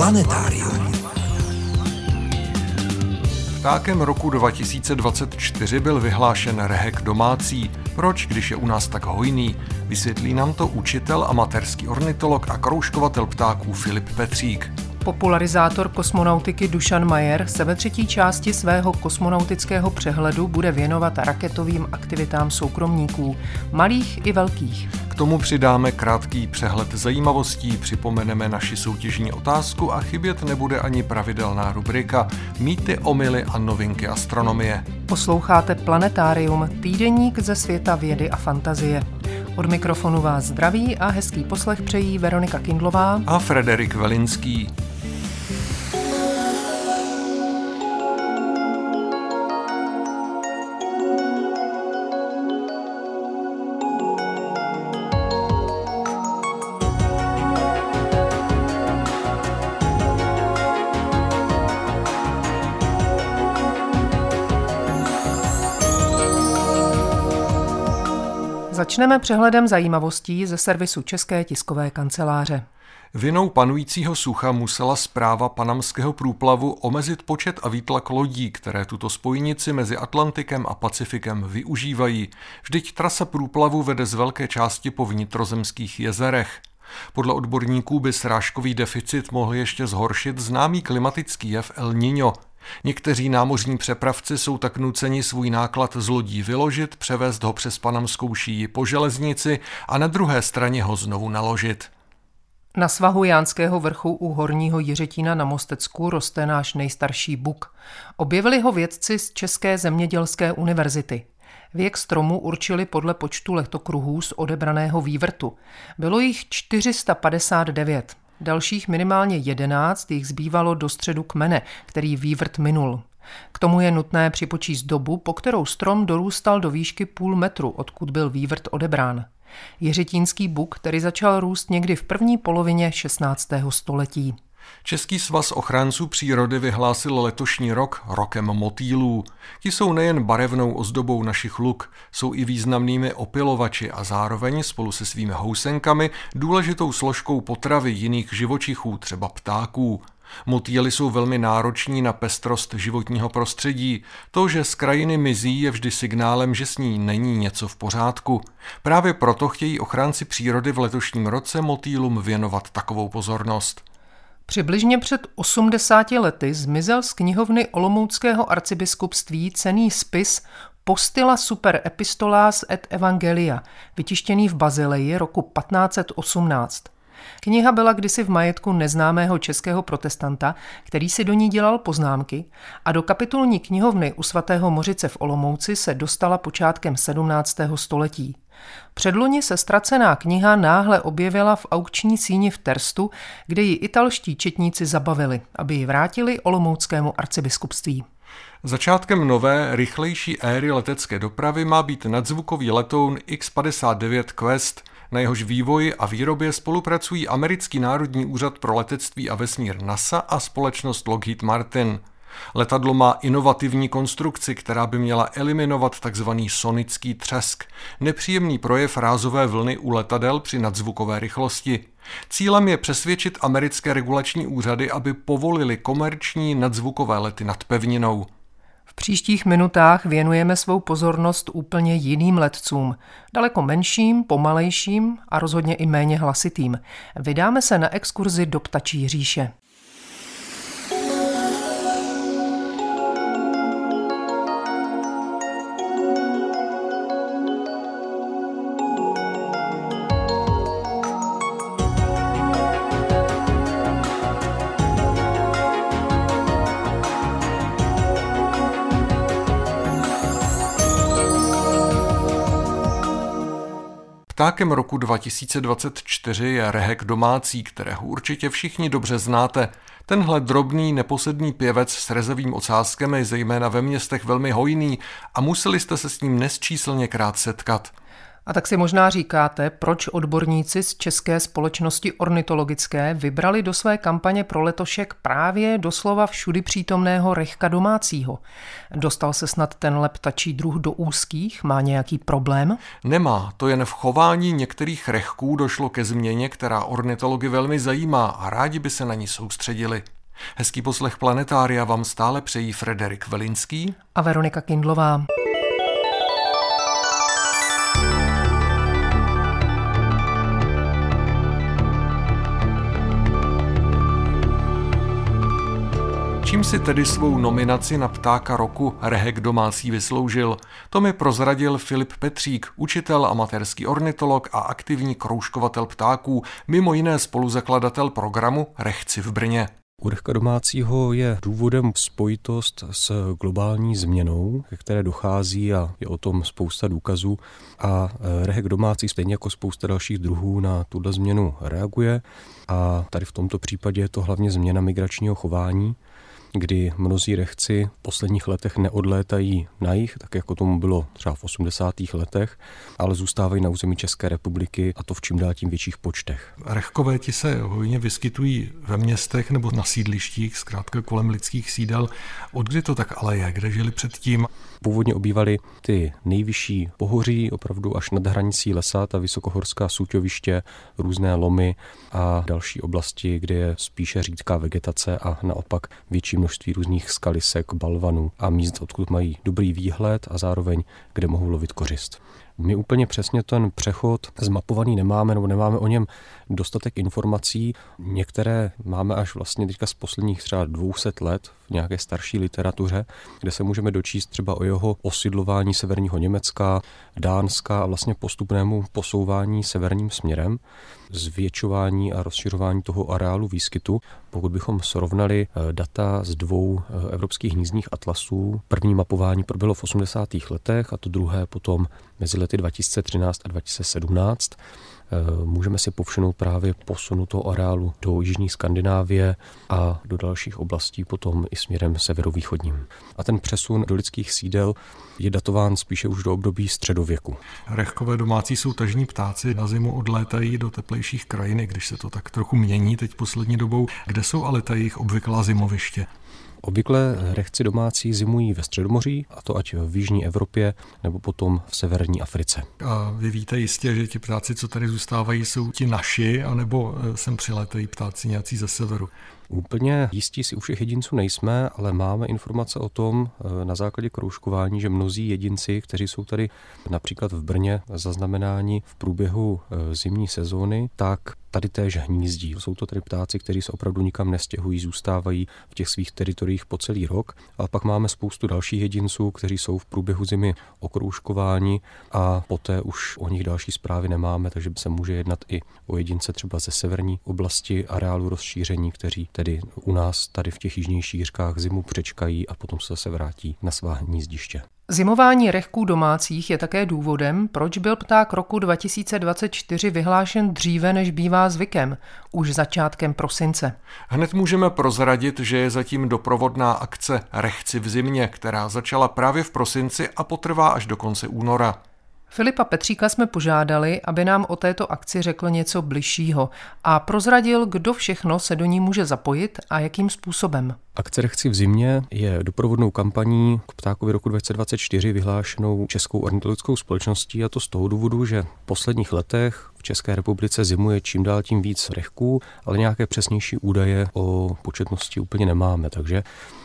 Planetárium. Ptákem roku 2024 byl vyhlášen Rehek domácí. Proč, když je u nás tak hojný? Vysvětlí nám to učitel, amatérský ornitolog a kroužkovatel ptáků Filip Petřík. Popularizátor kosmonautiky Dušan Majer se ve třetí části svého kosmonautického přehledu bude věnovat raketovým aktivitám soukromníků, malých i velkých. K tomu přidáme krátký přehled zajímavostí, připomeneme naši soutěžní otázku a chybět nebude ani pravidelná rubrika Mýty, omyly a novinky astronomie. Posloucháte Planetárium, týdeník ze světa vědy a fantazie. Od mikrofonu vás zdraví a hezký poslech přejí Veronika Kindlová a Frederik Velinský. Začneme přehledem zajímavostí ze servisu České tiskové kanceláře. Vinou panujícího sucha musela správa panamského průplavu omezit počet a výtlak lodí, které tuto spojnici mezi Atlantikem a Pacifikem využívají. Vždyť trasa průplavu vede z velké části po vnitrozemských jezerech. Podle odborníků by srážkový deficit mohl ještě zhoršit známý klimatický jev El Niño. Někteří námořní přepravci jsou tak nuceni svůj náklad z lodí vyložit, převést ho přes panamskou šíji po železnici a na druhé straně ho znovu naložit. Na svahu Jánského vrchu u Horního Jiřetína na Mostecku roste náš nejstarší buk. Objevili ho vědci z České zemědělské univerzity. Věk stromu určili podle počtu letokruhů z odebraného vývrtu. Bylo jich 459. Dalších minimálně 11 jich zbývalo do středu kmene, který vývrt minul. K tomu je nutné připočíst dobu, po kterou strom dorůstal do výšky půl metru, odkud byl vývrt odebrán. Jiřetínský buk, který začal růst někdy v první polovině 16. století. Český svaz ochránců přírody vyhlásil letošní rok rokem motýlů. Ti jsou nejen barevnou ozdobou našich luk, jsou i významnými opylovači a zároveň spolu se svými housenkami důležitou složkou potravy jiných živočichů, třeba ptáků. Motýly jsou velmi nároční na pestrost životního prostředí. To, že z krajiny mizí, je vždy signálem, že s ní není něco v pořádku. Právě proto chtějí ochránci přírody v letošním roce motýlům věnovat takovou pozornost. Přibližně před 80 lety zmizel z knihovny Olomouckého arcibiskupství cenný spis Postila super epistolas et Evangelia, vytištěný v Bazileji roku 1518. Kniha byla kdysi v majetku neznámého českého protestanta, který si do ní dělal poznámky, a do kapitulní knihovny u svatého Mořice v Olomouci se dostala počátkem 17. století. Předloni se ztracená kniha náhle objevila v aukční síni v Terstu, kde ji italští četníci zabavili, aby ji vrátili Olomouckému arcibiskupství. Začátkem nové, rychlejší éry letecké dopravy má být nadzvukový letoun X-59 Quest. Na jehož vývoji a výrobě spolupracují americký Národní úřad pro letectví a vesmír NASA a společnost Lockheed Martin. Letadlo má inovativní konstrukci, která by měla eliminovat tzv. Sonický třesk, nepříjemný projev rázové vlny u letadel při nadzvukové rychlosti. Cílem je přesvědčit americké regulační úřady, aby povolili komerční nadzvukové lety nad pevninou. V příštích minutách věnujeme svou pozornost úplně jiným letcům, daleko menším, pomalejším a rozhodně i méně hlasitým. Vydáme se na exkurzi do ptačí říše. Ptákem roku 2024 je rehek domácí, kterého určitě všichni dobře znáte. Tenhle drobný, neposedný pěvec s rezavým ocáskem je zejména ve městech velmi hojný a museli jste se s ním nesčíslněkrát setkat. A tak si možná říkáte, proč odborníci z České společnosti ornitologické vybrali do své kampaně pro letošek právě doslova všudy přítomného rehka domácího. Dostal se snad tenhle ptačí druh do úzkých? Má nějaký problém? Nemá, to jen v chování některých rehků došlo ke změně, která ornitology velmi zajímá a rádi by se na ní soustředili. Hezký poslech Planetária vám stále přejí Frederik Velinský a Veronika Kindlová. Čím si tedy svou nominaci na ptáka roku Rehek domácí vysloužil? To mi prozradil Filip Petřík, učitel, amatérský ornitolog a aktivní kroužkovatel ptáků, mimo jiné spoluzakladatel programu Rehci v Brně. U rehka domácího je důvodem spojitost s globální změnou, ke které dochází a je o tom spousta důkazů. A rehek domácí stejně jako spousta dalších druhů na tuto změnu reaguje. A tady v tomto případě je to hlavně změna migračního chování, kdy mnozí rehci v posledních letech neodlétají na jih, tak jako tomu bylo třeba v 80. letech, ale zůstávají na území České republiky a to v čím dál tím větších počtech. Rehkové ti se hojně vyskytují ve městech nebo na sídlištích, zkrátka kolem lidských sídel. Odkdy to tak ale je? Kde žili předtím? Původně obývali ty nejvyšší pohoří, opravdu až nad hranicí lesa, ta vysokohorská suťoviště, různé lomy a další oblasti, kde je spíše řídká vegetace a naopak větší množství různých skalisek, balvanů a míst, odkud mají dobrý výhled a zároveň, kde mohou lovit kořist. My úplně přesně ten přechod zmapovaný nemáme, nebo nemáme o něm dostatek informací. Některé máme až vlastně teďka z posledních třeba 200 let v nějaké starší literatuře, kde se můžeme dočíst třeba o jeho osidlování severního Německa, Dánska a vlastně postupnému posouvání severním směrem, zvětšování a rozšiřování toho areálu výskytu. Pokud bychom srovnali data z dvou evropských hnízdních atlasů, první mapování proběhlo v 80. letech a to druhé potom mezi lety 2013 a 2017, můžeme si povšimnout právě posunu toho areálu do jižní Skandinávie a do dalších oblastí potom i směrem severovýchodním. A ten přesun do lidských sídel je datován spíše už do období středověku. Rehkové domácí jsou tažní ptáci, na zimu odlétají do teplejších krajin, když se to tak trochu mění teď poslední dobou. Kde jsou ale ta jejich obvyklá zimoviště? Obvykle rehci domácí zimují ve Středomoří, a to ať v jižní Evropě, nebo potom v severní Africe. A vy víte jistě, že ti ptáci, co tady zůstávají, jsou ti naši, anebo sem přilétají ptáci nějací ze severu? Úplně jistí si u všech jedinců nejsme, ale máme informace o tom na základě kroužkování, že mnozí jedinci, kteří jsou tady například v Brně zaznamenáni v průběhu zimní sezóny, tak tady též hnízdí. Jsou to tedy ptáci, kteří se opravdu nikam nestěhují, zůstávají v těch svých teritoriích po celý rok. A pak máme spoustu dalších jedinců, kteří jsou v průběhu zimy okroužkováni a poté už o nich další zprávy nemáme, takže se může jednat i o jedince třeba ze severní oblasti areálu rozšíření, kteří tedy u nás tady v těch jižnějších říkách zimu přečkají a potom se zase vrátí na svá hnízdiště. Zimování rehků domácích je také důvodem, proč byl pták roku 2024 vyhlášen dříve, než bývá zvykem, už začátkem prosince. Hned můžeme prozradit, že je zatím doprovodná akce Rehci v zimě, která začala právě v prosinci a potrvá až do konce února. Filipa Petříka jsme požádali, aby nám o této akci řekl něco bližšího a prozradil, kdo všechno se do ní může zapojit a jakým způsobem. Akce Rehci v zimě je doprovodnou kampaní k ptákovi roku 2024 vyhlášenou Českou ornitologickou společností, a to z toho důvodu, že v posledních letech v České republice zimuje čím dál tím víc rehků, ale nějaké přesnější údaje o početnosti úplně nemáme, takže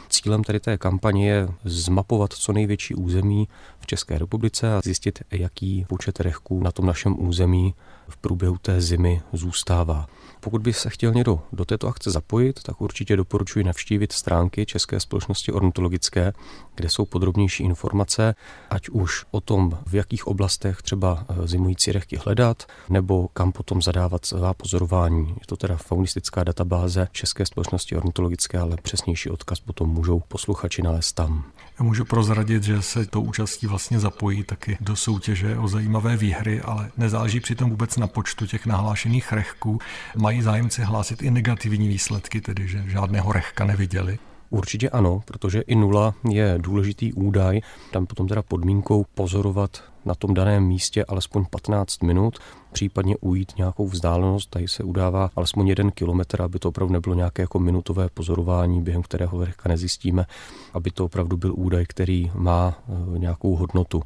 cílem tady té kampaně je zmapovat co největší území v České republice a zjistit, jaký počet rehků na tom našem území v průběhu té zimy zůstává. Pokud by se chtěl někdo do této akce zapojit, tak určitě doporučuji navštívit stránky České společnosti ornitologické, kde jsou podrobnější informace, ať už o tom, v jakých oblastech třeba zimující rehky hledat, nebo kam potom zadávat svá pozorování. Je to teda faunistická databáze České společnosti ornitologické, ale přesnější odkaz potom můžou posluchači nalézt tam. Já můžu prozradit, že se to účastí vlastně zapojí taky do soutěže o zajímavé výhry, ale nezáleží přitom vůbec na počtu těch nahlášených rehků. Mají zájemci hlásit i negativní výsledky, tedy že žádného rehka neviděli? Určitě ano, protože i nula je důležitý údaj. Tam potom teda podmínkou pozorovat na tom daném místě alespoň 15 minut, případně ujít nějakou vzdálenost, tady se udává alespoň 1 kilometr, aby to opravdu nebylo nějaké jako minutové pozorování, během kterého vrchka nezjistíme, aby to opravdu byl údaj, který má nějakou hodnotu.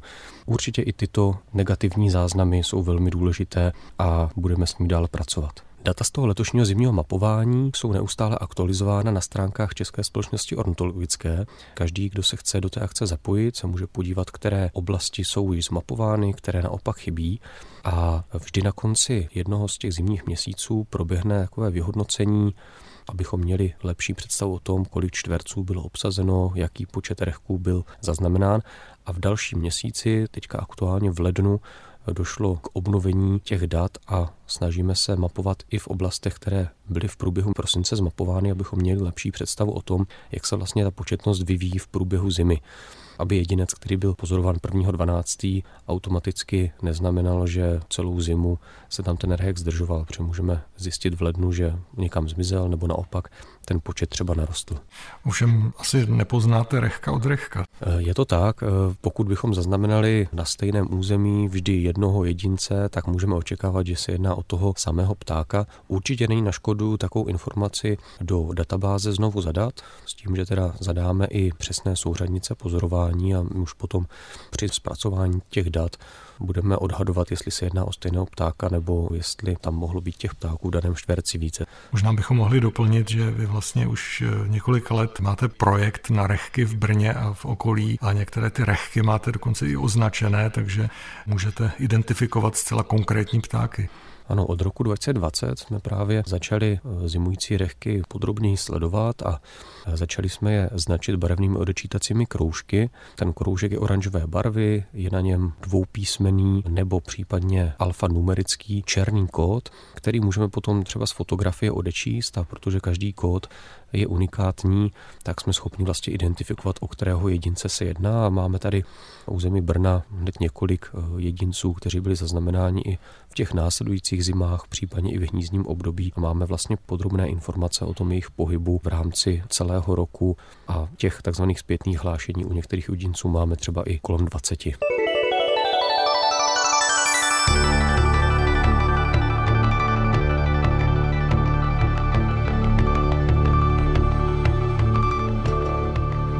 Určitě i tyto negativní záznamy jsou velmi důležité a budeme s ním dál pracovat. Data z toho letošního zimního mapování jsou neustále aktualizována na stránkách České společnosti ornitologické. Každý, kdo se chce do té akce zapojit, se může podívat, které oblasti jsou již zmapovány, které naopak chybí. A vždy na konci jednoho z těch zimních měsíců proběhne takové vyhodnocení, abychom měli lepší představu o tom, kolik čtverců bylo obsazeno, jaký počet rehků byl zaznamenán. A v dalším měsíci, teďka aktuálně v lednu, došlo k obnovení těch dat a snažíme se mapovat i v oblastech, které byly v průběhu prosince zmapovány, abychom měli lepší představu o tom, jak se vlastně ta početnost vyvíjí v průběhu zimy. Aby jedinec, který byl pozorován 1.12. automaticky neznamenal, že celou zimu se tam ten rehek zdržoval, protože můžeme zjistit v lednu, že někam zmizel, nebo naopak ten počet třeba narostl. Ovšem asi nepoznáte rehka od rehka. Je to tak, pokud bychom zaznamenali na stejném území vždy jednoho jedince, tak můžeme očekávat, že se jedná o toho samého ptáka. Určitě není na škodu takovou informaci do databáze znovu zadat, s tím, že teda zadáme i přesné souřadnice pozorování, a už potom při zpracování těch dat budeme odhadovat, jestli se jedná o stejného ptáka nebo jestli tam mohlo být těch ptáků v daném čtverci více. Možná bychom mohli doplnit, že vy vlastně už několik let máte projekt na rehky v Brně a v okolí a některé ty rehky máte dokonce i označené, takže můžete identifikovat zcela konkrétní ptáky. Ano, od roku 2020 jsme právě začali zimující rehky podrobněji sledovat a začali jsme je značit barevnými odečítacími kroužky. Ten kroužek je oranžové barvy, je na něm dvoupísmený nebo případně alfanumerický černý kód, který můžeme potom třeba z fotografie odečíst, a protože každý kód je unikátní, tak jsme schopni vlastně identifikovat, o kterého jedince se jedná. Máme tady na území Brna hned několik jedinců, kteří byli zaznamenáni i v těch následujících zimách, případně i v hnízdním období. Máme vlastně podrobné informace o tom jejich pohybu v rámci celého roku a těch takzvaných zpětných hlášení u některých jedinců máme třeba i kolem 20.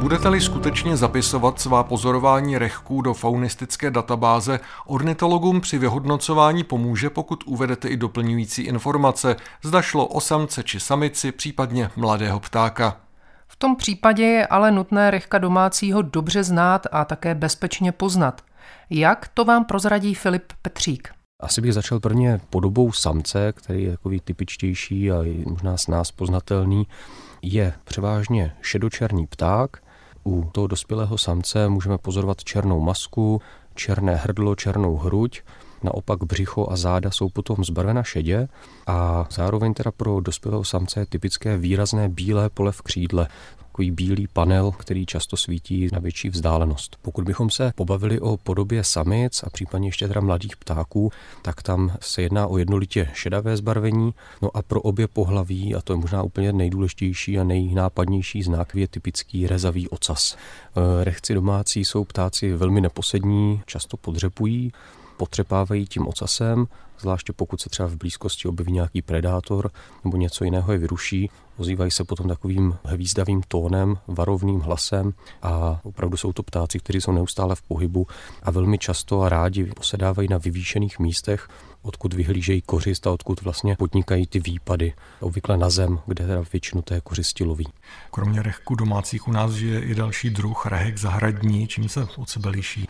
Budete-li skutečně zapisovat svá pozorování rehků do faunistické databáze, ornitologům při vyhodnocování pomůže, pokud uvedete i doplňující informace, zda šlo o samce či samici, případně mladého ptáka. V tom případě je ale nutné rehka domácího dobře znát a také bezpečně poznat. Jak, to vám prozradí Filip Petřík. Asi bych začal prvně podobou samce, který je takový typičtější a je možná s nás poznatelný. Je převážně šedočerný pták. U toho dospělého samce můžeme pozorovat černou masku, černé hrdlo, černou hruď, naopak břicho a záda jsou potom zbarvena šedě a zároveň teda pro dospělého samce je typické výrazné bílé pole v křídle, takový bílý panel, který často svítí na větší vzdálenost. Pokud bychom se pobavili o podobě samic a případně ještě teda mladých ptáků, tak tam se jedná o jednolitě šedavé zbarvení, no a pro obě pohlaví, a to je možná úplně nejdůležitější a nejnápadnější znak, je typický rezavý ocas. Rehci domácí jsou ptáci velmi neposední, často podřepují, potřepávají tím ocasem, zvláště pokud se třeba v blízkosti objeví nějaký predátor nebo něco jiného je vyruší, ozývají se potom takovým hvízdavým tónem, varovným hlasem a opravdu jsou to ptáci, kteří jsou neustále v pohybu a velmi často a rádi posedávají na vyvýšených místech, odkud vyhlížejí kořist a odkud vlastně podnikají ty výpady, obvykle na zem, kde teda většinu té kořisti loví. Kromě rehků domácích u nás je i další druh, rehek zahradní, čím se od sebe liší?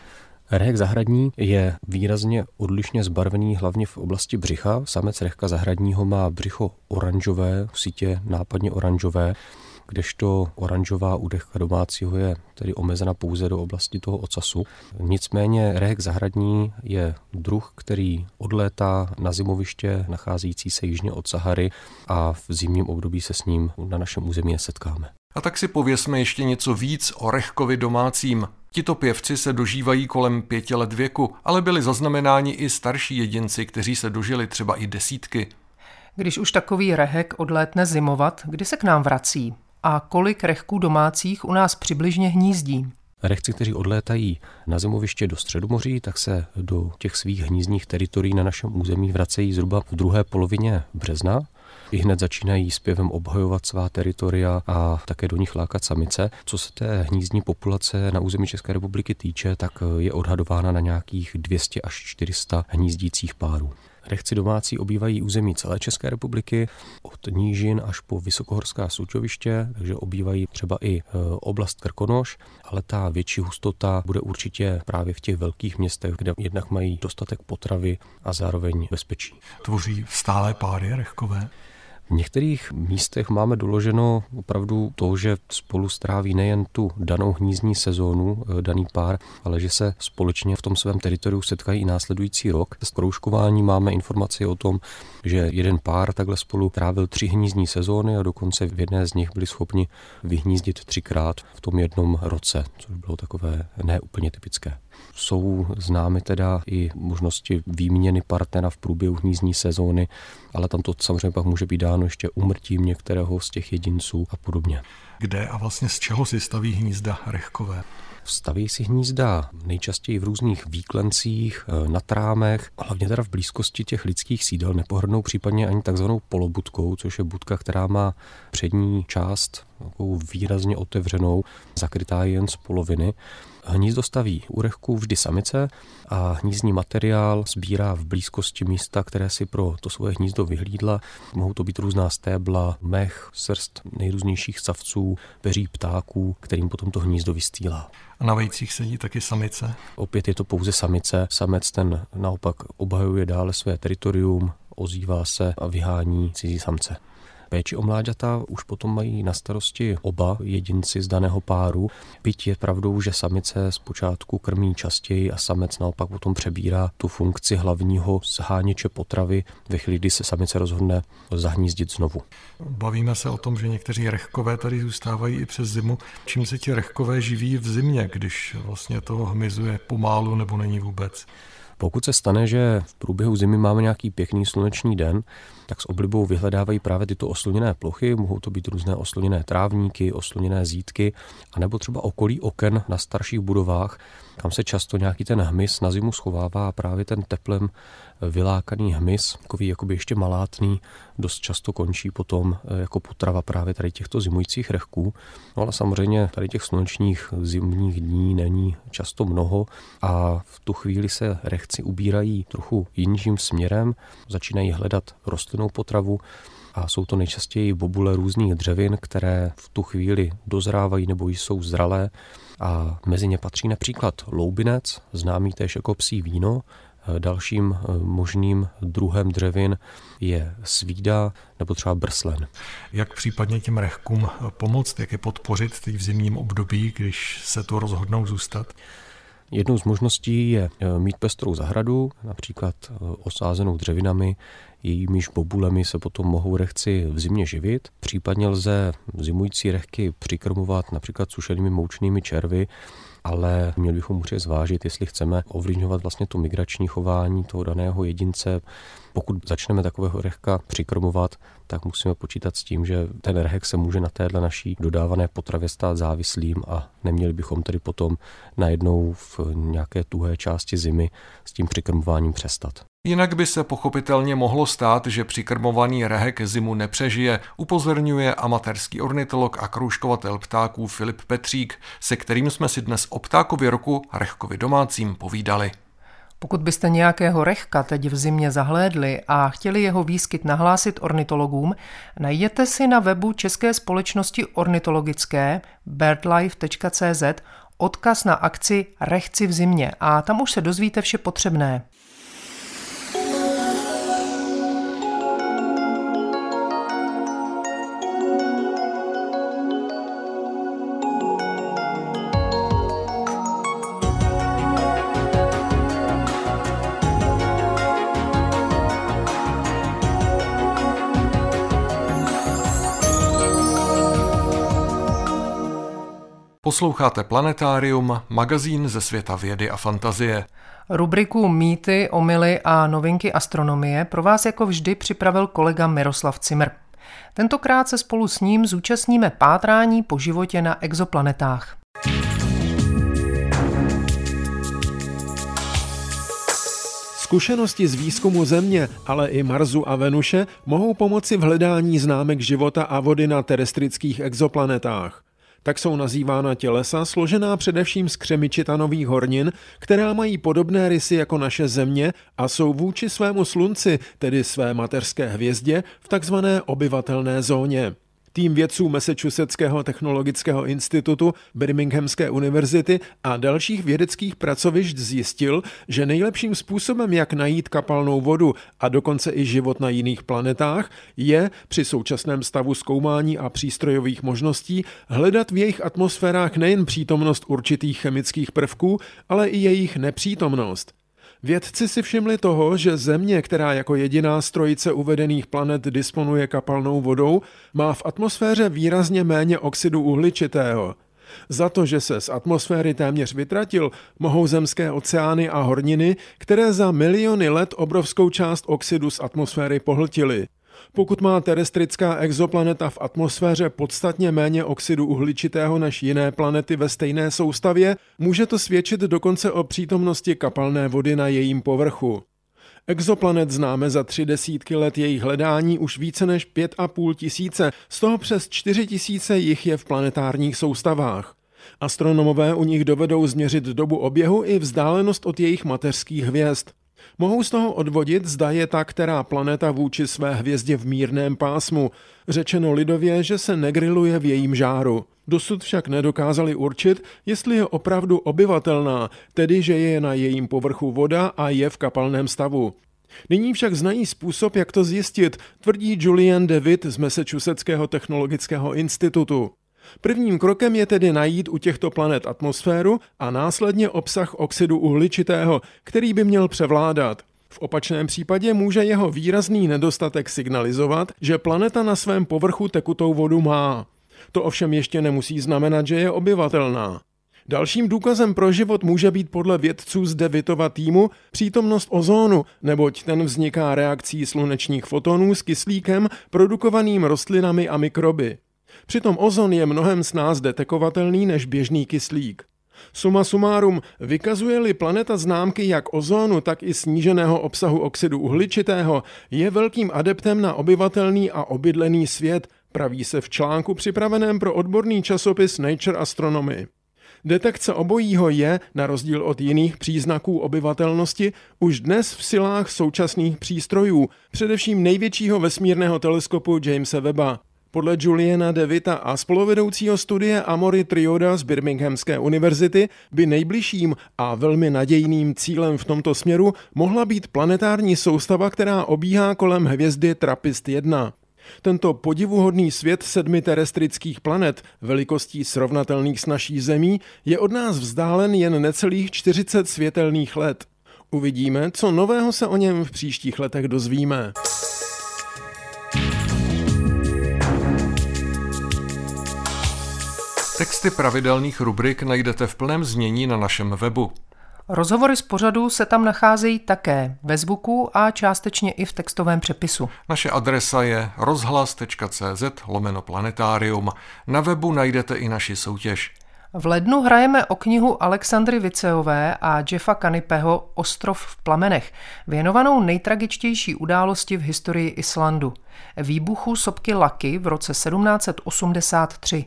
Rehek zahradní je výrazně odlišně zbarvený hlavně v oblasti břicha. Samec rehka zahradního má břicho oranžové, v sítě nápadně oranžové, kdežto oranžová u rehka domácího je tedy omezena pouze do oblasti toho ocasu. Nicméně rehek zahradní je druh, který odlétá na zimoviště nacházející se jižně od Sahary a v zimním období se s ním na našem území setkáme. A tak si pověsme ještě něco víc o rehkovi domácím. Tito pěvci se dožívají kolem 5 let věku, ale byli zaznamenáni i starší jedinci, kteří se dožili třeba i desítky. Když už takový rehek odlétne zimovat, kdy se k nám vrací? A kolik rehků domácích u nás přibližně hnízdí? Rehci, kteří odlétají na zimoviště do Středomoří, tak se do těch svých hnízdních teritorií na našem území vracejí zhruba v druhé polovině března. I hned začínají zpěvem obhajovat svá teritoria a také do nich lákat samice. Co se té hnízdní populace na území České republiky týče, tak je odhadována na nějakých 200 až 400 hnízdících párů. Rehci domácí obývají území celé České republiky, od nížin až po vysokohorská suťoviště, takže obývají třeba i oblast Krkonoš, ale ta větší hustota bude určitě právě v těch velkých městech, kde jednak mají dostatek potravy a zároveň bezpečí. Tvoří stálé páry rehkové? V některých místech máme doloženo opravdu to, že spolu stráví nejen tu danou hnízdní sezónu, daný pár, ale že se společně v tom svém teritoriu setkají i následující rok. Z kroužkování máme informaci o tom, že jeden pár takhle spolu trávil 3 hnízdní sezóny a dokonce v jedné z nich byli schopni vyhnízdit 3krát v tom jednom roce, což bylo takové neúplně typické. Jsou známy teda i možnosti výměny partnera v průběhu hnízdní sezóny, ale tam to samozřejmě pak může být dáno ještě úmrtím některého z těch jedinců a podobně. Kde a vlastně z čeho si staví hnízda rehkové? Staví si hnízda nejčastěji v různých výklencích, na trámech, hlavně teda v blízkosti těch lidských sídel, nepohrnou případně ani takzvanou polobudkou, což je budka, která má přední část takovou výrazně otevřenou, zakrytá jen z poloviny. Hnízdo staví u rehků vždy samice a hnízdní materiál sbírá v blízkosti místa, které si pro to svoje hnízdo vyhlídla. Mohou to být různá stébla, mech, srst nejrůznějších savců, peří ptáků, kterým potom to hnízdo vystýlá. A na vejcích sedí taky samice? Opět je to pouze samice. Samec ten naopak obhajuje dále své teritorium, ozývá se a vyhání cizí samce. Péči o mláďata už potom mají na starosti oba jedinci z daného páru. Byť je pravdou, že samice zpočátku krmí častěji a samec naopak potom přebírá tu funkci hlavního sháněče potravy ve chvíli, kdy se samice rozhodne zahnízdit znovu. Bavíme se o tom, že někteří rehkové tady zůstávají i přes zimu. Čím se ti rehkové živí v zimě, když vlastně toho hmyzu je pomálu nebo není vůbec? Pokud se stane, že v průběhu zimy máme nějaký pěkný sluneční den, tak s oblibou vyhledávají právě tyto osluněné plochy, mohou to být různé osluněné trávníky, osluněné zítky, anebo třeba okolí oken na starších budovách, kam se často nějaký ten hmyz na zimu schovává a právě ten teplem vylákaný hmyz, takový jakoby ještě malátný, dost často končí potom jako potrava právě tady těchto zimujících rehků. No ale samozřejmě tady těch slunečních zimních dní není často mnoho a v tu chvíli se rehci ubírají trochu jiným směrem, začínají hledat rostlinnou potravu a jsou to nejčastěji bobule různých dřevin, které v tu chvíli dozrávají nebo jsou zralé a mezi ně patří například loubinec, známý též jako psí víno. Dalším možným druhem dřevin je svída nebo třeba brslen. Jak případně těm rehkům pomoct, jak je podpořit teď v zimním období, když se tu rozhodnou zůstat? Jednou z možností je mít pestrou zahradu, například osázenou dřevinami, jejímiž bobulemi se potom mohou rehci v zimě živit. Případně lze zimující rehky přikrmovat například sušenými moučnými červy, ale měli bychom určitě zvážit, jestli chceme ovlivňovat vlastně to migrační chování toho daného jedince. Pokud začneme takového rehka přikrmovat, tak musíme počítat s tím, že ten rehek se může na téhle naší dodávané potravě stát závislým a neměli bychom tedy potom najednou v nějaké tuhé části zimy s tím přikrmováním přestat. Jinak by se pochopitelně mohlo stát, že přikrmovaný rehek zimu nepřežije, upozorňuje amatérský ornitolog a kroužkovatel ptáků Filip Petřík, se kterým jsme si dnes o ptákově roku rehkovi domácím povídali. Pokud byste nějakého rehka teď v zimě zahlédli a chtěli jeho výskyt nahlásit ornitologům, najděte si na webu České společnosti ornitologické birdlife.cz odkaz na akci Rehci v zimě a tam už se dozvíte vše potřebné. Posloucháte Planetárium, magazín ze světa vědy a fantazie. Rubriku Mýty, omyly a novinky astronomie pro vás jako vždy připravil kolega Miroslav Cimr. Tentokrát se spolu s ním zúčastníme pátrání po životě na exoplanetách. Zkušenosti z výzkumu Země, ale i Marsu a Venuše mohou pomoci v hledání známek života a vody na terestrických exoplanetách. Tak jsou nazývána tělesa, složená především z křemičitanových hornin, která mají podobné rysy jako naše Země a jsou vůči svému slunci, tedy své mateřské hvězdě, v takzvané obyvatelné zóně. Tým vědců Massachusettského technologického institutu, Birminghamské univerzity a dalších vědeckých pracovišť zjistil, že nejlepším způsobem, jak najít kapalnou vodu a dokonce i život na jiných planetách, je při současném stavu zkoumání a přístrojových možností hledat v jejich atmosférách nejen přítomnost určitých chemických prvků, ale i jejich nepřítomnost. Vědci si všimli toho, že Země, která jako jediná z trojice uvedených planet disponuje kapalnou vodou, má v atmosféře výrazně méně oxidu uhličitého. Za to, že se z atmosféry téměř vytratil, mohou zemské oceány a horniny, které za miliony let obrovskou část oxidu z atmosféry pohltily. Pokud má terestrická exoplaneta v atmosféře podstatně méně oxidu uhličitého než jiné planety ve stejné soustavě, může to svědčit dokonce o přítomnosti kapalné vody na jejím povrchu. Exoplanet známe za 30 let jejich hledání už více než 5 500, z toho přes 4 000 jich je v planetárních soustavách. Astronomové u nich dovedou změřit dobu oběhu i vzdálenost od jejich mateřských hvězd. Mohou z toho odvodit, zda je ta která planeta vůči své hvězdě v mírném pásmu, řečeno lidově, že se negriluje v jejím žáru. Dosud však nedokázali určit, jestli je opravdu obyvatelná, tedy že je na jejím povrchu voda a je v kapalném stavu. Nyní však znají způsob, jak to zjistit, tvrdí Julian David z Massachusettského technologického institutu. Prvním krokem je tedy najít u těchto planet atmosféru a následně obsah oxidu uhličitého, který by měl převládat. V opačném případě může jeho výrazný nedostatek signalizovat, že planeta na svém povrchu tekutou vodu má. To ovšem ještě nemusí znamenat, že je obyvatelná. Dalším důkazem pro život může být podle vědců z Davidova týmu přítomnost ozónu, neboť ten vzniká reakcí slunečních fotonů s kyslíkem produkovaným rostlinami a mikroby. Přitom ozon je mnohem snáz detekovatelný než běžný kyslík. Suma sumárum, vykazuje-li planeta známky jak ozónu, tak i sníženého obsahu oxidu uhličitého, je velkým adeptem na obyvatelný a obydlený svět, praví se v článku připraveném pro odborný časopis Nature Astronomy. Detekce obojího je, na rozdíl od jiných příznaků obyvatelnosti, už dnes v silách současných přístrojů, především největšího vesmírného teleskopu Jamesa Webba. Podle Juliana Davida a spoluvedoucího studie Amory Trioda z Birminghamské univerzity by nejbližším a velmi nadějným cílem v tomto směru mohla být planetární soustava, která obíhá kolem hvězdy Trappist-1. Tento podivuhodný svět 7 terestrických planet, velikostí srovnatelných s naší Zemí, je od nás vzdálen jen necelých 40 světelných let. Uvidíme, co nového se o něm v příštích letech dozvíme. Texty pravidelných rubrik najdete v plném znění na našem webu. Rozhovory z pořadu se tam nacházejí také ve zvuku a částečně i v textovém přepisu. Naše adresa je rozhlas.cz/planetarium. Na webu najdete i naši soutěž. V lednu hrajeme o knihu Alexandry Viceové a Jeffa Kanipeho Ostrov v plamenech, věnovanou nejtragičtější události v historii Islandu, výbuchu sopky Laki v roce 1783.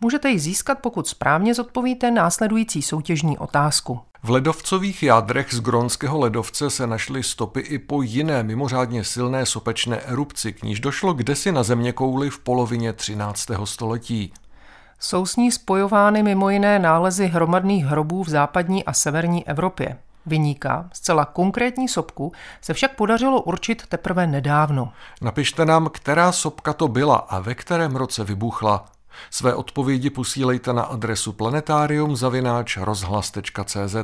Můžete ji získat, pokud správně zodpovíte následující soutěžní otázku. V ledovcových jádrech z grónského ledovce se našly stopy i po jiné mimořádně silné sopečné erupci, k níž došlo kdesi na zeměkouli v polovině 13. století. Jsou s ní spojovány mimo jiné nálezy hromadných hrobů v západní a severní Evropě. Viníka, zcela konkrétní sopku, se však podařilo určit teprve nedávno. Napište nám, která sopka to byla a ve kterém roce vybuchla. Své odpovědi posílejte na adresu planetarium@rozhlas.cz.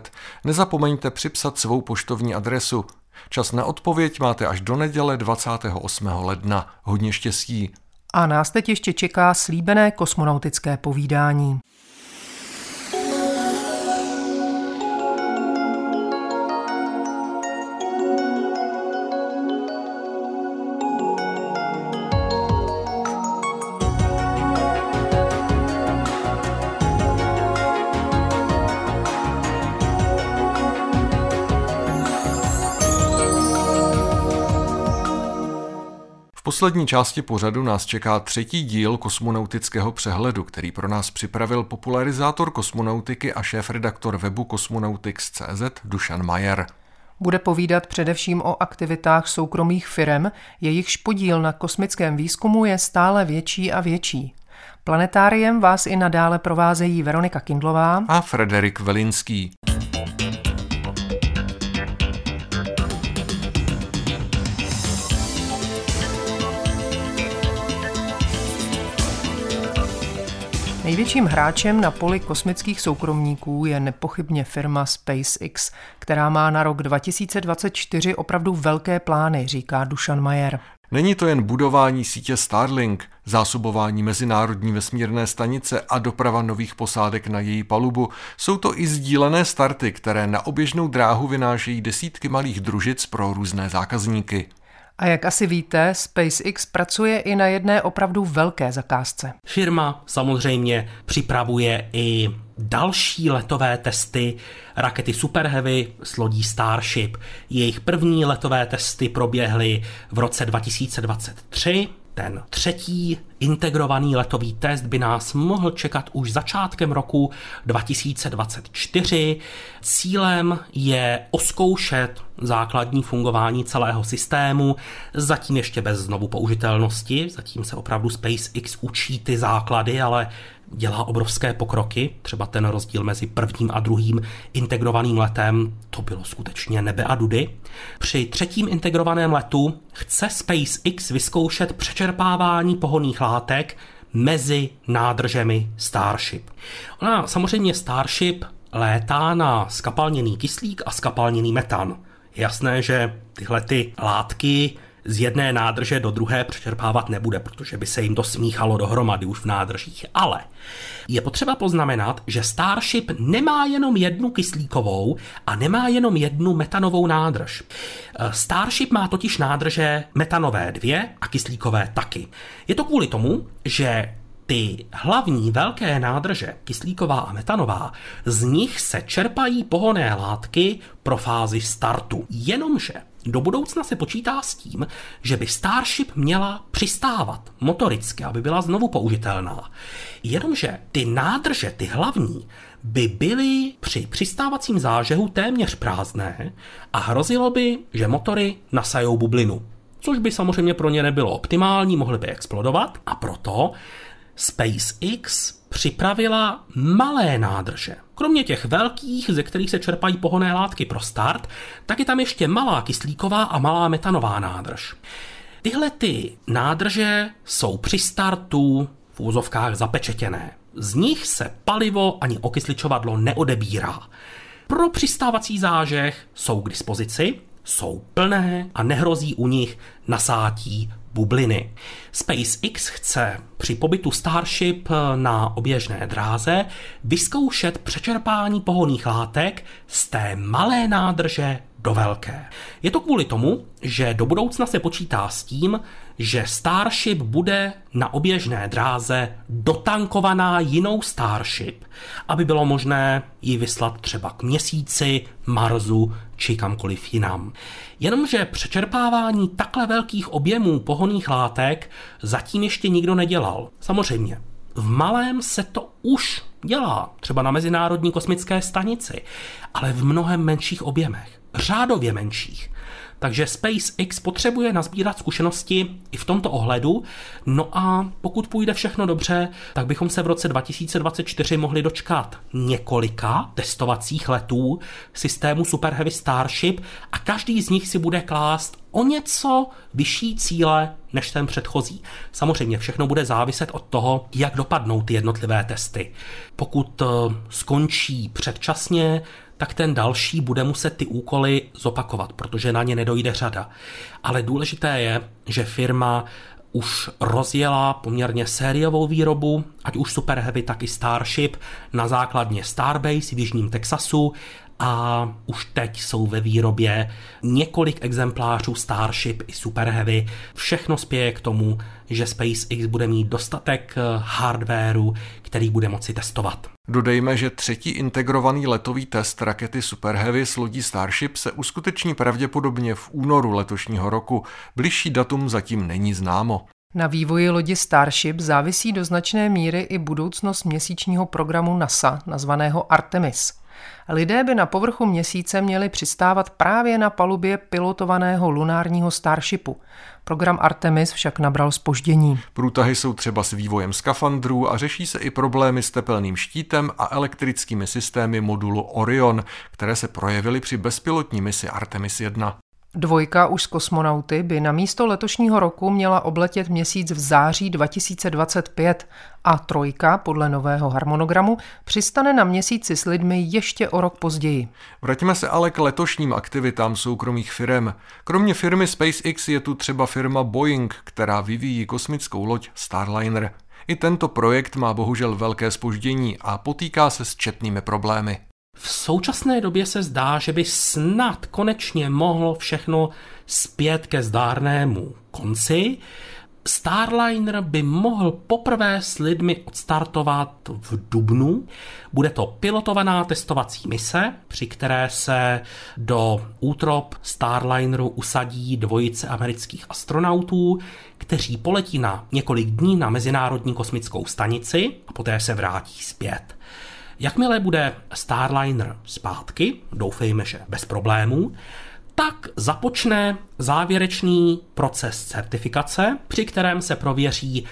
Nezapomeňte připsat svou poštovní adresu. Čas na odpověď máte až do neděle 28. ledna. Hodně štěstí. A nás teď ještě čeká slíbené kosmonautické povídání. poslední části pořadu nás čeká třetí díl kosmonautického přehledu, který pro nás připravil popularizátor kosmonautiky a šéfredaktor webu kosmonautics.cz Dušan Majer. Bude povídat především o aktivitách soukromých firem, jejichž podíl na kosmickém výzkumu je stále větší a větší. Planetáriem vás i nadále provázejí Veronika Kindlová a Frederik Velinský. Největším hráčem na poli kosmických soukromníků je nepochybně firma SpaceX, která má na rok 2024 opravdu velké plány, říká Dušan Majer. Není to jen budování sítě Starlink, zásobování mezinárodní vesmírné stanice a doprava nových posádek na její palubu. Jsou to i sdílené starty, které na oběžnou dráhu vynášejí desítky malých družic pro různé zákazníky. A jak asi víte, SpaceX pracuje i na jedné opravdu velké zakázce. Firma samozřejmě připravuje i další letové testy rakety Super Heavy s lodí Starship. Jejich první letové testy proběhly v roce 2023. Ten třetí integrovaný letový test by nás mohl čekat už začátkem roku 2024. Cílem je ozkoušet základní fungování celého systému, zatím ještě bez znovu použitelnosti, zatím se opravdu SpaceX učí ty základy, ale dělá obrovské pokroky, třeba ten rozdíl mezi prvním a druhým integrovaným letem, to bylo skutečně nebe a dudy. Při třetím integrovaném letu chce SpaceX vyzkoušet přečerpávání pohonných látek mezi nádržemi Starship. Ona samozřejmě Starship létá na skapalněný kyslík a skapalněný metan. Je jasné, že tyhle ty látky z jedné nádrže do druhé přečerpávat nebude, protože by se jim to smíchalo dohromady už v nádržích. Ale je potřeba poznamenat, že Starship nemá jenom jednu kyslíkovou a nemá jenom jednu metanovou nádrž. Starship má totiž nádrže metanové 2 a kyslíkové taky. Je to kvůli tomu, že ty hlavní velké nádrže, kyslíková a metanová, z nich se čerpají pohonné látky pro fázi startu. Jenomže do budoucna se počítá s tím, že by Starship měla přistávat motoricky, aby byla znovu použitelná. Jenomže ty nádrže, ty hlavní, by byly při přistávacím zážehu téměř prázdné a hrozilo by, že motory nasajou bublinu. Což by samozřejmě pro ně nebylo optimální, mohly by explodovat a proto SpaceX připravila malé nádrže. Kromě těch velkých, ze kterých se čerpají pohonné látky pro start, tak je tam ještě malá kyslíková a malá metanová nádrž. Tyhle ty nádrže jsou při startu v úzovkách zapečetěné. Z nich se palivo ani okysličovadlo neodebírá. Pro přistávací zážeh jsou k dispozici, jsou plné a nehrozí u nich nasátí bubliny. SpaceX chce při pobytu Starship na oběžné dráze vyzkoušet přečerpání pohonných látek z té malé nádrže do velké. Je to kvůli tomu, že do budoucna se počítá s tím, že Starship bude na oběžné dráze dotankovaná jinou Starship, aby bylo možné ji vyslat třeba k Měsíci, Marsu či kamkoliv jinam. Jenomže přečerpávání takhle velkých objemů pohonných látek zatím ještě nikdo nedělal. Samozřejmě, v malém se to už dělá, třeba na Mezinárodní kosmické stanici, ale v mnohem menších objemech, řádově menších. Takže SpaceX potřebuje nazbírat zkušenosti i v tomto ohledu, no a pokud půjde všechno dobře, tak bychom se v roce 2024 mohli dočkat několika testovacích letů systému Super Heavy Starship a každý z nich si bude klást o něco vyšší cíle než ten předchozí. Samozřejmě všechno bude záviset od toho, jak dopadnou ty jednotlivé testy. Pokud skončí předčasně, tak ten další bude muset ty úkoly zopakovat, protože na ně nedojde řada. Ale důležité je, že firma už rozjela poměrně sériovou výrobu, ať už Super Heavy, tak i Starship, na základně Starbase v jižním Texasu a už teď jsou ve výrobě několik exemplářů Starship i Super Heavy. Všechno spěje k tomu, že SpaceX bude mít dostatek hardwaru, který bude moci testovat. Dodejme, že třetí integrovaný letový test rakety Super Heavy s lodí Starship se uskuteční pravděpodobně v únoru letošního roku. Bližší datum zatím není známo. Na vývoji lodi Starship závisí do značné míry i budoucnost měsíčního programu NASA, nazvaného Artemis. Lidé by na povrchu měsíce měli přistávat právě na palubě pilotovaného lunárního Starshipu. Program Artemis však nabral zpoždění. Průtahy jsou třeba s vývojem skafandrů a řeší se i problémy s tepelným štítem a elektrickými systémy modulu Orion, které se projevily při bezpilotní misi Artemis 1. Dvojka už s kosmonauty by na místo letošního roku měla obletět měsíc v září 2025 a trojka podle nového harmonogramu přistane na měsíci s lidmi ještě o rok později. Vraťme se ale k letošním aktivitám soukromých firem. Kromě firmy SpaceX je tu třeba firma Boeing, která vyvíjí kosmickou loď Starliner. I tento projekt má bohužel velké zpoždění a potýká se s četnými problémy. V současné době se zdá, že by snad konečně mohlo všechno zpět ke zdárnému konci. Starliner by mohl poprvé s lidmi odstartovat v dubnu. Bude to pilotovaná testovací mise, při které se do útrop Starlineru usadí dvojice amerických astronautů, kteří poletí na několik dní na Mezinárodní kosmickou stanici a poté se vrátí zpět. Jakmile bude Starliner zpátky, doufejme, že bez problémů, tak započne závěrečný proces certifikace, při kterém se prověří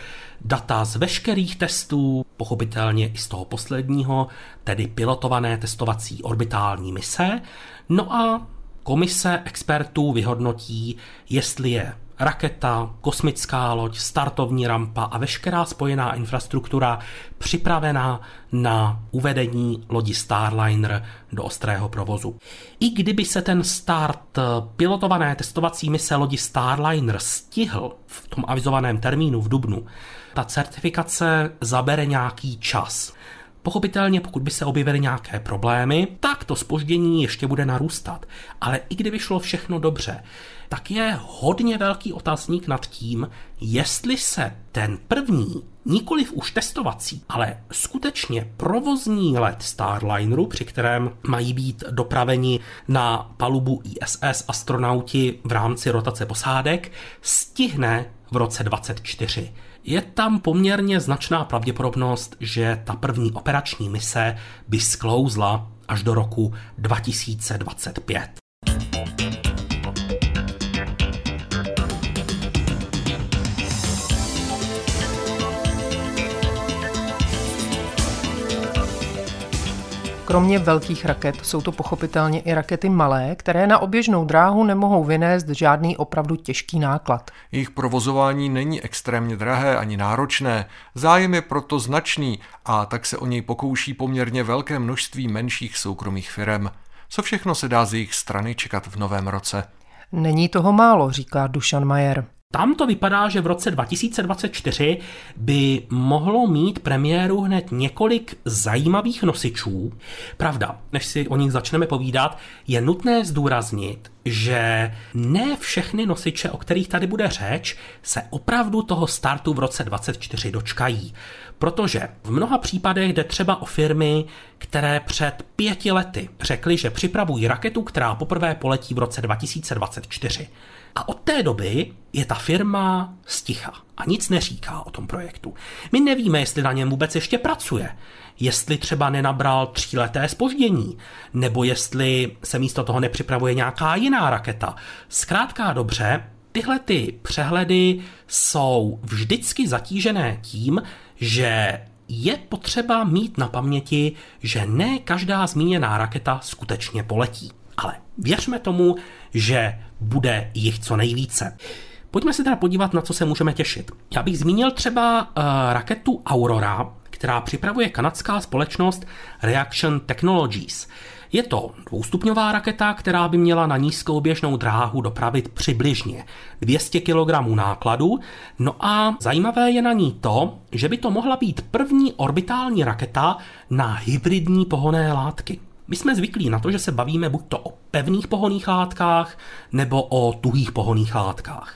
data z veškerých testů, pochopitelně i z toho posledního, tedy pilotované testovací orbitální mise. No a komise expertů vyhodnotí, jestli je raketa, kosmická loď, startovní rampa a veškerá spojená infrastruktura připravená na uvedení lodi Starliner do ostrého provozu. I kdyby se ten start pilotované testovací mise lodi Starliner stihl v tom avizovaném termínu v dubnu, ta certifikace zabere nějaký čas. Pochopitelně, pokud by se objevily nějaké problémy, tak to zpoždění ještě bude narůstat. Ale i kdyby šlo všechno dobře, tak je hodně velký otazník nad tím, jestli se ten první, nikoliv už testovací, ale skutečně provozní let Starlineru, při kterém mají být dopraveni na palubu ISS astronauti v rámci rotace posádek, stihne v roce 2024. Je tam poměrně značná pravděpodobnost, že ta první operační mise by sklouzla až do roku 2025. Kromě velkých raket jsou to pochopitelně i rakety malé, které na oběžnou dráhu nemohou vynést žádný opravdu těžký náklad. Jejich provozování není extrémně drahé ani náročné, zájem je proto značný a tak se o něj pokouší poměrně velké množství menších soukromých firem. Co všechno se dá z jejich strany čekat v novém roce? Není toho málo, říká Dušan Majer. Tam to vypadá, že v roce 2024 by mohlo mít premiéru hned několik zajímavých nosičů. Pravda, než si o nich začneme povídat, je nutné zdůraznit, že ne všechny nosiče, o kterých tady bude řeč, se opravdu toho startu v roce 2024 dočkají. Protože v mnoha případech jde třeba o firmy, které před 5 lety řekly, že připravují raketu, která poprvé poletí v roce 2024. A od té doby je ta firma sticha a nic neříká o tom projektu. My nevíme, jestli na něm vůbec ještě pracuje, jestli třeba nenabral 3leté zpoždění, nebo jestli se místo toho nepřipravuje nějaká jiná raketa. Zkrátka dobře, tyhle ty přehledy jsou vždycky zatížené tím, že je potřeba mít na paměti, že ne každá zmíněná raketa skutečně poletí. Ale věřme tomu, že bude jich co nejvíce. Pojďme se teda podívat, na co se můžeme těšit. Já bych zmínil třeba raketu Aurora, která připravuje kanadská společnost Reaction Technologies. Je to dvoustupňová raketa, která by měla na nízkou běžnou dráhu dopravit přibližně 200 kg nákladu. No a zajímavé je na ní to, že by to mohla být první orbitální raketa na hybridní pohonné látky. My jsme zvyklí na to, že se bavíme buď to o pevných pohonných látkách, nebo o tuhých pohonných látkách.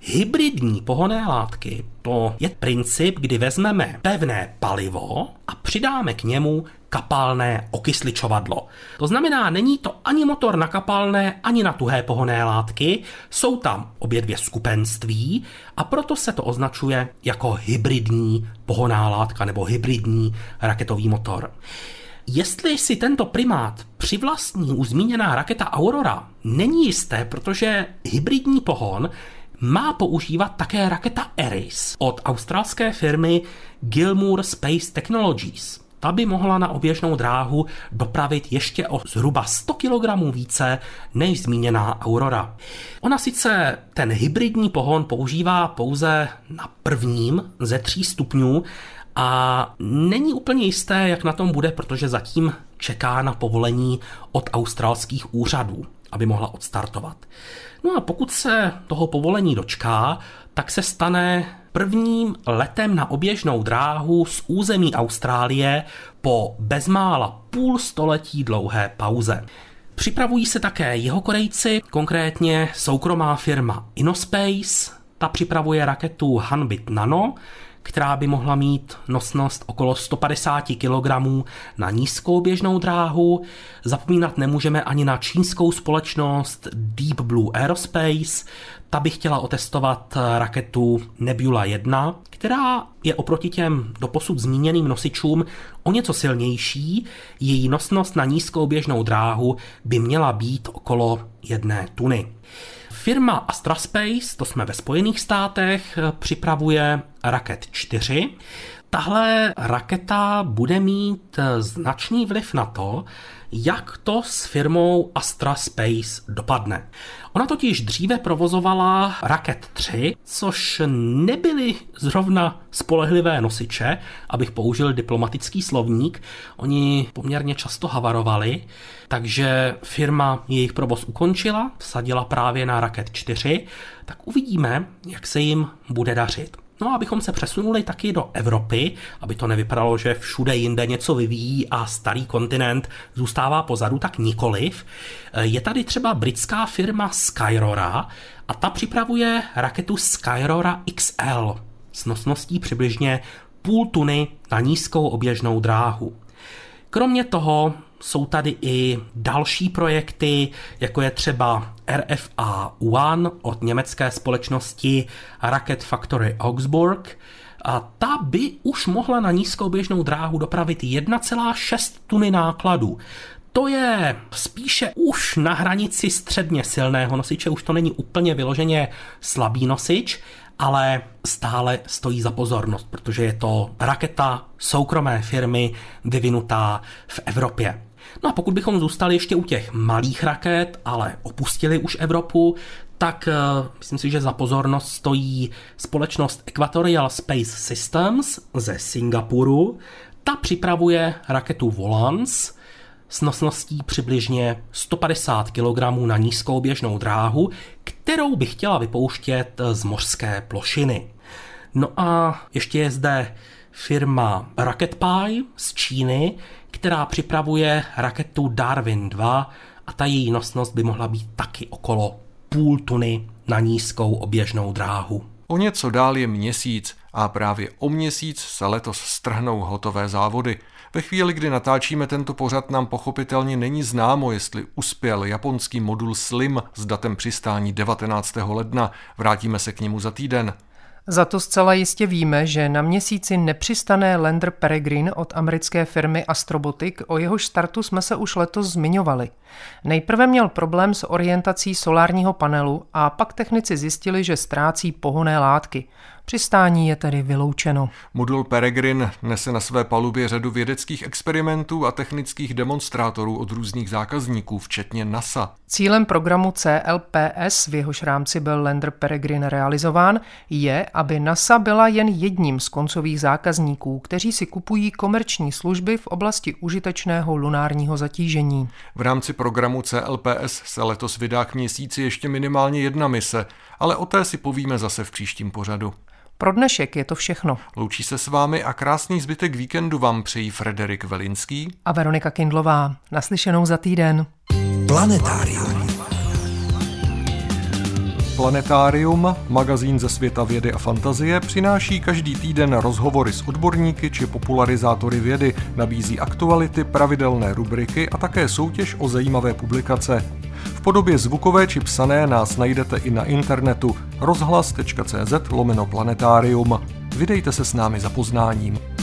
Hybridní pohonné látky, to je princip, kdy vezmeme pevné palivo a přidáme k němu kapalné okysličovadlo. To znamená, není to ani motor na kapalné, ani na tuhé pohonné látky, jsou tam obě dvě skupenství a proto se to označuje jako hybridní pohonná látka nebo hybridní raketový motor. Jestli si tento primát přivlastní už zmíněná raketa Aurora, není jisté, protože hybridní pohon má používat také raketa Eris od australské firmy Gilmour Space Technologies. Ta by mohla na oběžnou dráhu dopravit ještě o zhruba 100 kg více než zmíněná Aurora. Ona sice ten hybridní pohon používá pouze na prvním ze 3 stupňů a není úplně jisté, jak na tom bude, protože zatím čeká na povolení od australských úřadů, aby mohla odstartovat. No a pokud se toho povolení dočká, tak se stane prvním letem na oběžnou dráhu z území Austrálie po bezmála půl století dlouhé pauze. Připravují se také Jihokorejci, konkrétně soukromá firma Inospace, ta připravuje raketu Hanbit Nano, která by mohla mít nosnost okolo 150 kg na nízkou běžnou dráhu. Zapomínat nemůžeme ani na čínskou společnost Deep Blue Aerospace. Ta by chtěla otestovat raketu Nebula 1, která je oproti těm doposud zmíněným nosičům o něco silnější. Její nosnost na nízkou běžnou dráhu by měla být okolo 1 tuny. Firma Astra Space, to jsme ve Spojených státech, připravuje raket 4. Tahle raketa bude mít značný vliv na to, jak to s firmou Astra Space dopadne. Ona totiž dříve provozovala raket 3, což nebyly zrovna spolehlivé nosiče, abych použil diplomatický slovník. Oni poměrně často havarovali, takže firma jejich provoz ukončila, vsadila právě na raket 4, tak uvidíme, jak se jim bude dařit. No a abychom se přesunuli taky do Evropy, aby to nevypadalo, že všude jinde něco vyvíjí a starý kontinent zůstává pozadu, tak nikoliv. Je tady třeba britská firma Skyrora a ta připravuje raketu Skyrora XL s nosností přibližně půl tuny na nízkou oběžnou dráhu. Kromě toho jsou tady i další projekty, jako je třeba RFA-1 od německé společnosti Rocket Factory Augsburg. A ta by už mohla na nízkou běžnou dráhu dopravit 1,6 tuny nákladu. To je spíše už na hranici středně silného nosiče, už to není úplně vyloženě slabý nosič, ale stále stojí za pozornost, protože je to raketa soukromé firmy vyvinutá v Evropě. No a pokud bychom zůstali ještě u těch malých raket, ale opustili už Evropu, tak myslím si, že za pozornost stojí společnost Equatorial Space Systems ze Singapuru. Ta připravuje raketu Volans s nosností přibližně 150 kg na nízkou běžnou dráhu, kterou by chtěla vypouštět z mořské plošiny. No a ještě je zde firma RocketPie z Číny, která připravuje raketu Darwin 2 a ta její nosnost by mohla být taky okolo půl tuny na nízkou oběžnou dráhu. O něco dál je měsíc a právě o měsíc se letos strhnou hotové závody. Ve chvíli, kdy natáčíme tento pořad, nám pochopitelně není známo, jestli uspěl japonský modul SLIM s datem přistání 19. ledna. Vrátíme se k němu za týden. Za to zcela jistě víme, že na měsíci nepřistane lander Peregrine od americké firmy Astrobotic, o jehož startu jsme se už letos zmiňovali. Nejprve měl problém s orientací solárního panelu a pak technici zjistili, že ztrácí pohonné látky. Přistání je tedy vyloučeno. Modul Peregrine nese na své palubě řadu vědeckých experimentů a technických demonstrátorů od různých zákazníků, včetně NASA. Cílem programu CLPS, v jehož rámci byl lander Peregrine realizován, je, aby NASA byla jen jedním z koncových zákazníků, kteří si kupují komerční služby v oblasti užitečného lunárního zatížení. V rámci programu CLPS se letos vydá k měsíci ještě minimálně jedna mise, ale o té si povíme zase v příštím pořadu. Pro dnešek je to všechno. Loučí se s vámi a krásný zbytek víkendu vám přejí Frederik Velinský a Veronika Kindlová. Naslyšenou za týden. Planetárium, magazín ze světa vědy a fantazie, přináší každý týden rozhovory s odborníky či popularizátory vědy, nabízí aktuality, pravidelné rubriky a také soutěž o zajímavé publikace. V podobě zvukové či psané nás najdete i na internetu rozhlas.cz/planetarium. Vydejte se s námi za poznáním.